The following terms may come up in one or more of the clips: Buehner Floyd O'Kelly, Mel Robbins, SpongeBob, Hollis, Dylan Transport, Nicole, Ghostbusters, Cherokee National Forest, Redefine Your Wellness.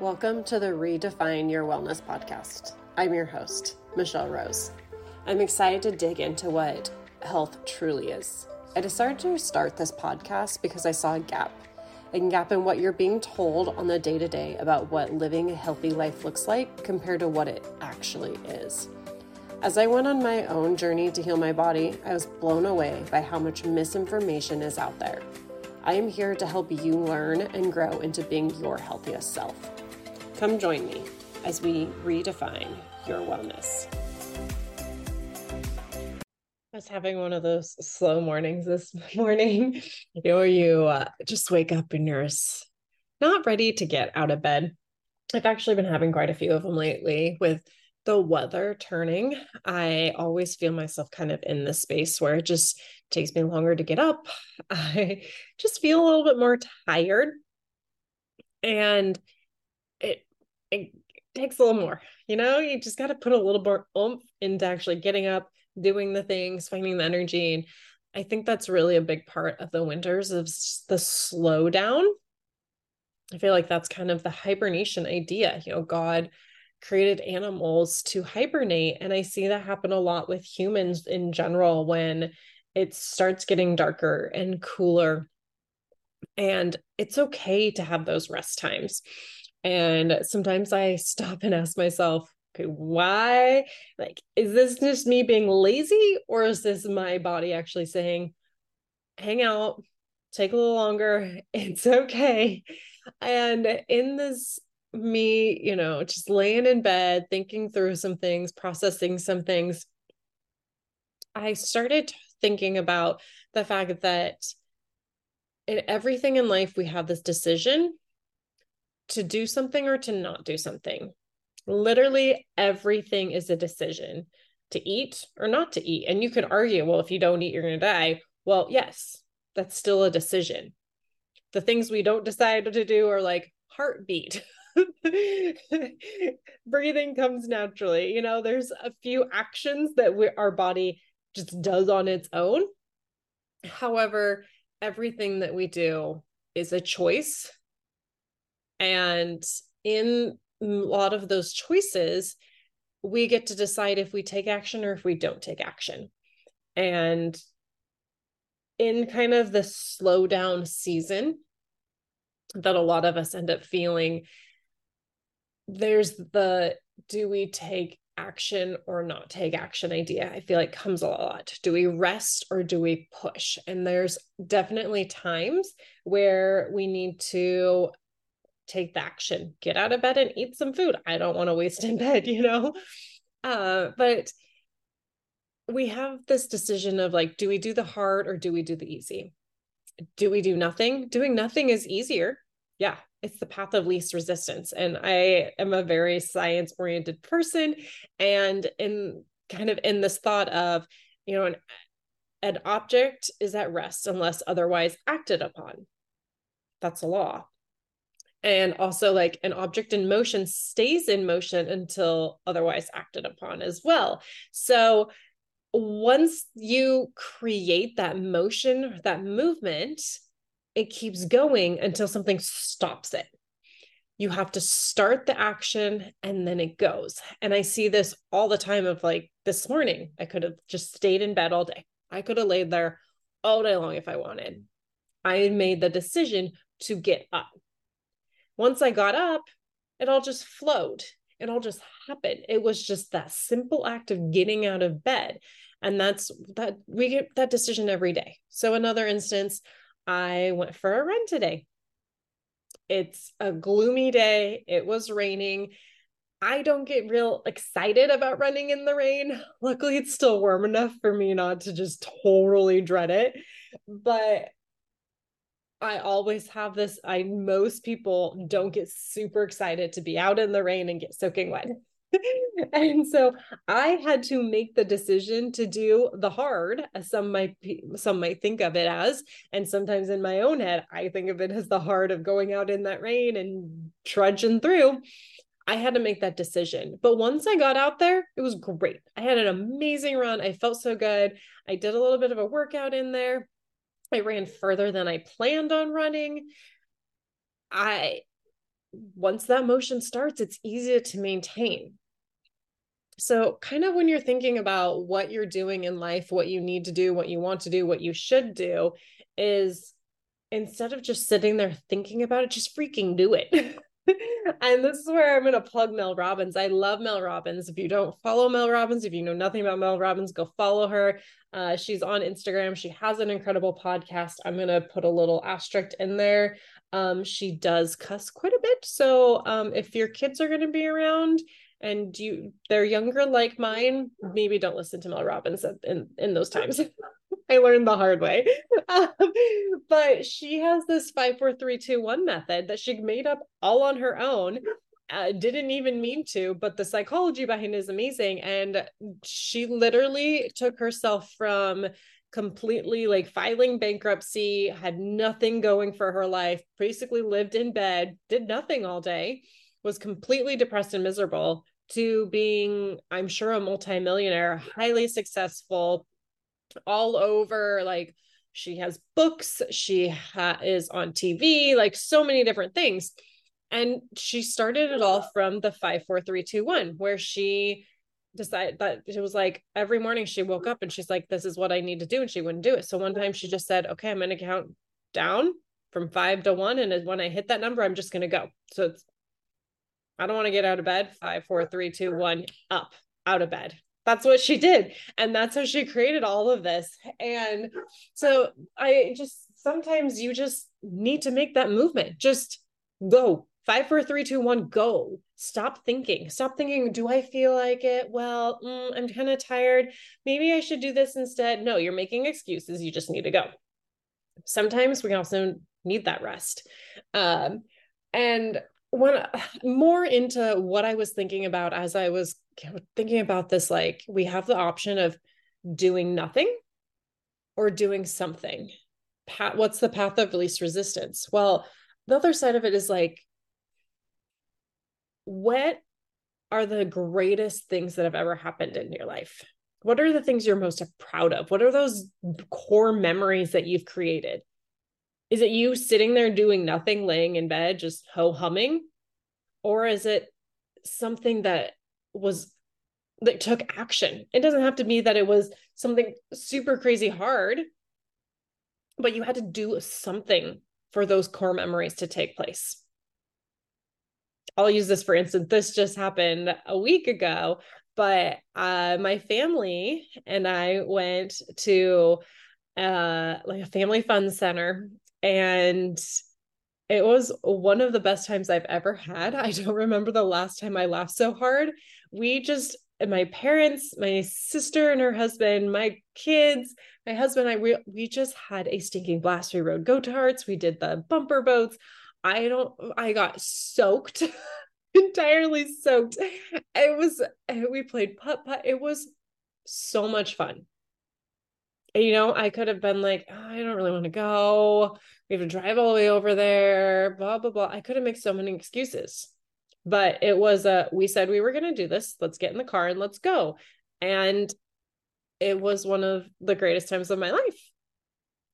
Welcome to the Redefine Your Wellness podcast. I'm your host, Michelle Rose. I'm excited to dig into what health truly is. I decided to start this podcast because I saw a gap in what you're being told on the day-to-day about what living a healthy life looks like compared to what it actually is. As I went on my own journey to heal my body, I was blown away by how much misinformation is out there. I am here to help you learn and grow into being your healthiest self. Come join me as we redefine your wellness. I was having one of those slow mornings this morning, where you just wake up and you're not ready to get out of bed. I've actually been having quite a few of them lately with the weather turning. I always feel myself kind of in this space where it just takes me longer to get up. I just feel a little bit more tired, and it takes a little more, you just got to put a little more oomph into actually getting up, doing the things, finding the energy. And I think that's really a big part of the winters is the slowdown. I feel like that's kind of the hibernation idea. God created animals to hibernate. And I see that happen a lot with humans in general when it starts getting darker and cooler. And it's okay to have those rest times. And sometimes I stop and ask myself, okay, why? Is this just me being lazy, or is this my body actually saying, hang out, take a little longer, it's okay? And in this me, just laying in bed, thinking through some things, processing some things, I started thinking about the fact that in everything in life, we have this decision to do something or to not do something. Literally everything is a decision to eat or not to eat. And you could argue, well, if you don't eat, you're going to die. Well, yes, that's still a decision. The things we don't decide to do are like heartbeat. Breathing comes naturally. There's a few actions that our body just does on its own. However, everything that we do is a choice. And in a lot of those choices, we get to decide if we take action or if we don't take action. And in kind of the slowdown season that a lot of us end up feeling, there's the do we take action or not take action idea. I feel like comes a lot. Do we rest or do we push? And there's definitely times where we need to take the action, get out of bed and eat some food. I don't want to waste in bed, but we have this decision of do we do the hard or do we do the easy? Do we do nothing? Doing nothing is easier. Yeah. It's the path of least resistance. And I am a very science-oriented person. And in this thought of, an object is at rest unless otherwise acted upon. That's a law. And also an object in motion stays in motion until otherwise acted upon as well. So once you create that motion, that movement, it keeps going until something stops it. You have to start the action and then it goes. And I see this all the time of this morning, I could have just stayed in bed all day. I could have laid there all day long if I wanted. I made the decision to get up. Once I got up, it all just flowed. It all just happened. It was just that simple act of getting out of bed. And we get that decision every day. So another instance, I went for a run today. It's a gloomy day. It was raining. I don't get real excited about running in the rain. Luckily, it's still warm enough for me not to just totally dread it. But I always have this. Most people don't get super excited to be out in the rain and get soaking wet. And so I had to make the decision to do the hard, as some might think of it as, and sometimes in my own head, I think of it as the hard of going out in that rain and trudging through. I had to make that decision. But once I got out there, it was great. I had an amazing run. I felt so good. I did a little bit of a workout in there. I ran further than I planned on running. I once that motion starts, it's easier to maintain. So kind of when you're thinking about what you're doing in life, what you need to do, what you want to do, what you should do, is instead of just sitting there thinking about it, just freaking do it. And this is where I'm going to plug Mel Robbins. I love Mel Robbins. If you don't follow Mel Robbins, if you know nothing about Mel Robbins, go follow her. She's on Instagram. She has an incredible podcast. I'm going to put a little asterisk in there. She does cuss quite a bit. So if your kids are going to be around and they're younger like mine, maybe don't listen to Mel Robbins in those times. I learned the hard way. But she has this 5-4-3-2-1 method that she made up all on her own. Didn't even mean to, but the psychology behind it is amazing. And she literally took herself from completely like filing bankruptcy, had nothing going for her life, basically lived in bed, did nothing all day, was completely depressed and miserable, to being, I'm sure, a multimillionaire, highly successful, all over. Like, she has books, she is on TV, like so many different things. And she started it all from the 5-4-3-2-1, where she decided that it was like every morning she woke up and she's like, this is what I need to do. And she wouldn't do it. So one time she just said, okay, I'm going to count down from 5 to 1. And when I hit that number, I'm just going to go. So it's, I don't want to get out of bed. 5-4-3-2-1, up, out of bed. That's what she did. And that's how she created all of this. And so I just, sometimes you just need to make that movement. Just go. 5-4-3-2-1, go. Stop thinking. Stop thinking, do I feel like it? Well, I'm kind of tired. Maybe I should do this instead. No, you're making excuses. You just need to go. Sometimes we also need that rest. And when more into what I was thinking about as I was thinking about this, like, we have the option of doing nothing or doing something. What's the path of least resistance? Well, the other side of it is like, what are the greatest things that have ever happened in your life? What are the things you're most proud of? What are those core memories that you've created? Is it you sitting there doing nothing, laying in bed, just ho-humming? Or is it something that took action? It doesn't have to be that it was something super crazy hard, but you had to do something for those core memories to take place. I'll use this for instance. This just happened a week ago, but my family and I went to like a family fun center, and it was one of the best times I've ever had. I don't remember the last time I laughed so hard. My parents, my sister and her husband, my kids, my husband, we just had a stinking blast. We rode go-karts. We did the bumper boats. I got soaked, entirely soaked. We played putt-putt. It was so much fun. You know, I could have been like, oh, I don't really want to go. We have to drive all the way over there, blah, blah, blah. I could have made so many excuses, but it was we said we were going to do this. Let's get in the car and let's go. And it was one of the greatest times of my life.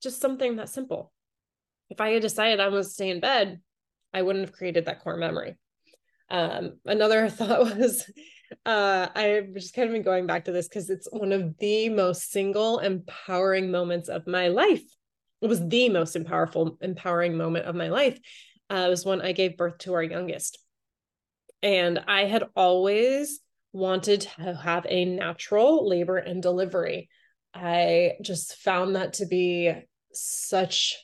Just something that simple. If I had decided I was staying in bed, I wouldn't have created that core memory. Another thought was, I've just kind of been going back to this because it's one of the most single empowering moments of my life. It was the most empowering moment of my life. It was when I gave birth to our youngest. And I had always wanted to have a natural labor and delivery. I just found that to be such...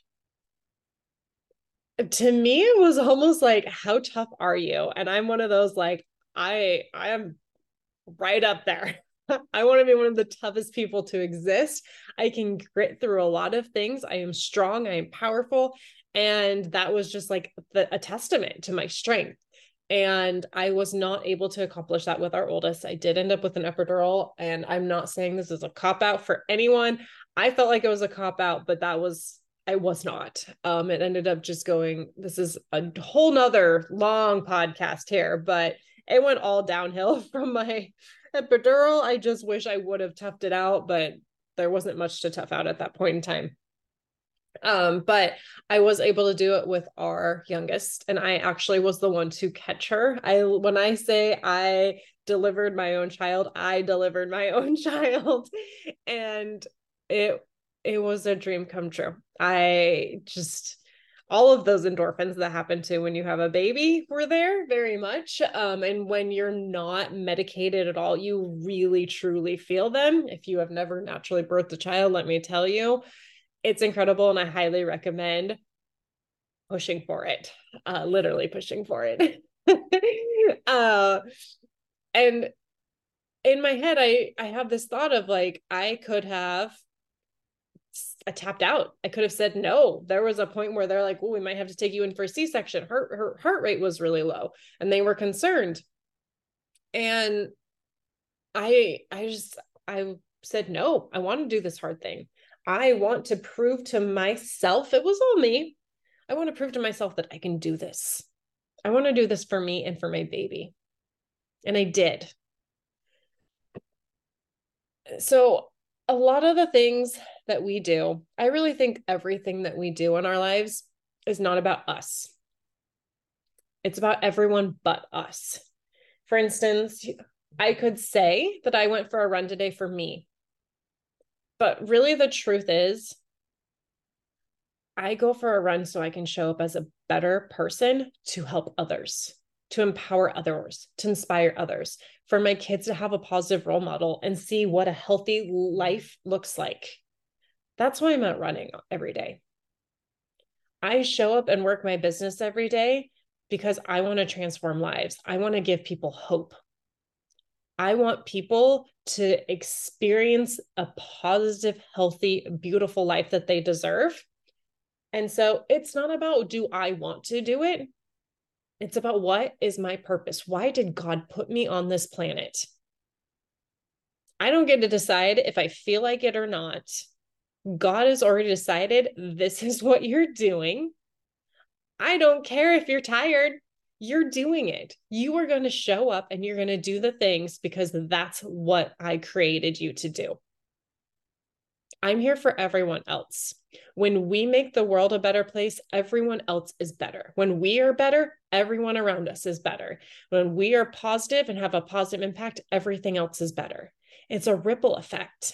to me, it was almost like, how tough are you? And I'm one of those, like, I am right up there. I want to be one of the toughest people to exist. I can grit through a lot of things. I am strong. I am powerful. And that was just like a testament to my strength. And I was not able to accomplish that with our oldest. I did end up with an epidural, and I'm not saying this is a cop-out for anyone. I felt like it was a cop-out, but I was not. It ended up just going, this is a whole nother long podcast here, but it went all downhill from my epidural. I just wish I would have toughed it out, but there wasn't much to tough out at that point in time. But I was able to do it with our youngest, and I actually was the one to catch her. When I say I delivered my own child, I delivered my own child, and it was a dream come true. All of those endorphins that happen to when you have a baby were there very much. And when you're not medicated at all, you really, truly feel them. If you have never naturally birthed a child, let me tell you, it's incredible. And I highly recommend pushing for it, literally pushing for it. And in my head, I have this thought of like, I tapped out. I could have said no. There was a point where they're like, well, we might have to take you in for a C-section. Her heart rate was really low and they were concerned. And I said, no, I want to do this hard thing. I want to prove to myself, it was all me. I want to prove to myself that I can do this. I want to do this for me and for my baby. And I did. So a lot of the things that we do, I really think everything that we do in our lives is not about us. It's about everyone but us. For instance, I could say that I went for a run today for me, but really the truth is I go for a run so I can show up as a better person to help others, to empower others, to inspire others, for my kids to have a positive role model and see what a healthy life looks like. That's why I'm out running every day. I show up and work my business every day because I want to transform lives. I want to give people hope. I want people to experience a positive, healthy, beautiful life that they deserve. And so it's not about, do I want to do it? It's about, what is my purpose? Why did God put me on this planet? I don't get to decide if I feel like it or not. God has already decided this is what you're doing. I don't care if you're tired. You're doing it. You are going to show up and you're going to do the things because that's what I created you to do. I'm here for everyone else. When we make the world a better place, everyone else is better. When we are better, everyone around us is better. When we are positive and have a positive impact, everything else is better. It's a ripple effect.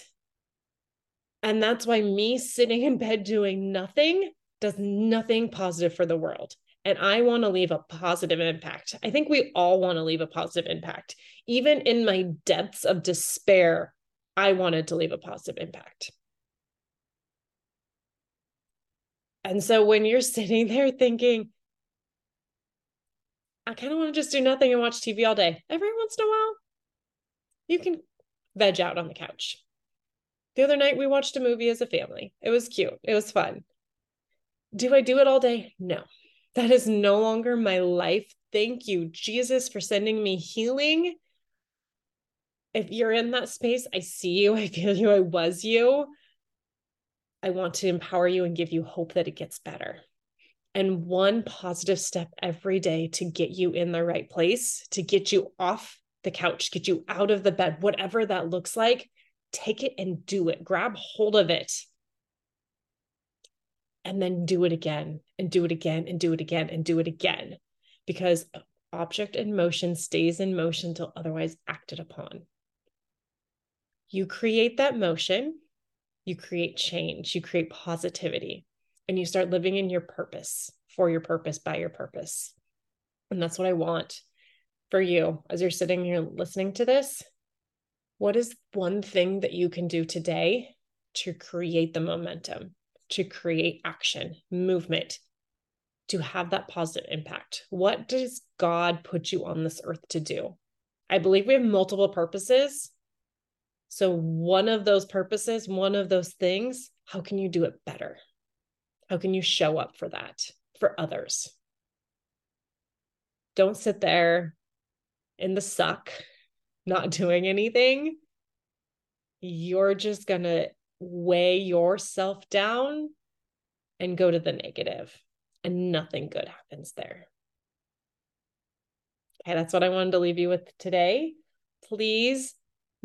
And that's why me sitting in bed doing nothing does nothing positive for the world. And I want to leave a positive impact. I think we all want to leave a positive impact. Even in my depths of despair, I wanted to leave a positive impact. And so when you're sitting there thinking, I kind of want to just do nothing and watch TV all day, every once in a while, you can veg out on the couch. The other night we watched a movie as a family. It was cute. It was fun. Do I do it all day? No, that is no longer my life. Thank you, Jesus, for sending me healing. If you're in that space, I see you. I feel you. I was you. I want to empower you and give you hope that it gets better. And one positive step every day to get you in the right place, to get you off the couch, get you out of the bed, whatever that looks like, take it and do it. Grab hold of it. And then do it again and do it again and do it again and do it again, because object in motion stays in motion till otherwise acted upon. You create that motion. You create change, you create positivity, and you start living in your purpose, for your purpose, by your purpose. And that's what I want for you as you're sitting here listening to this. What is one thing that you can do today to create the momentum, to create action, movement, to have that positive impact? What does God put you on this earth to do? I believe we have multiple purposes. So one of those purposes, one of those things, how can you do it better? How can you show up for that, for others? Don't sit there in the suck, not doing anything. You're just going to weigh yourself down and go to the negative, and nothing good happens there. Okay, that's what I wanted to leave you with today. Please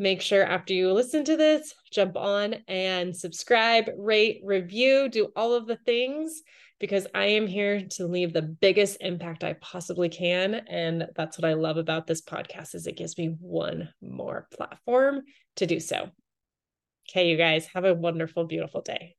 Make sure after you listen to this, jump on and subscribe, rate, review, do all of the things, because I am here to leave the biggest impact I possibly can. And that's what I love about this podcast, is it gives me one more platform to do so. Okay, you guys, have a wonderful, beautiful day.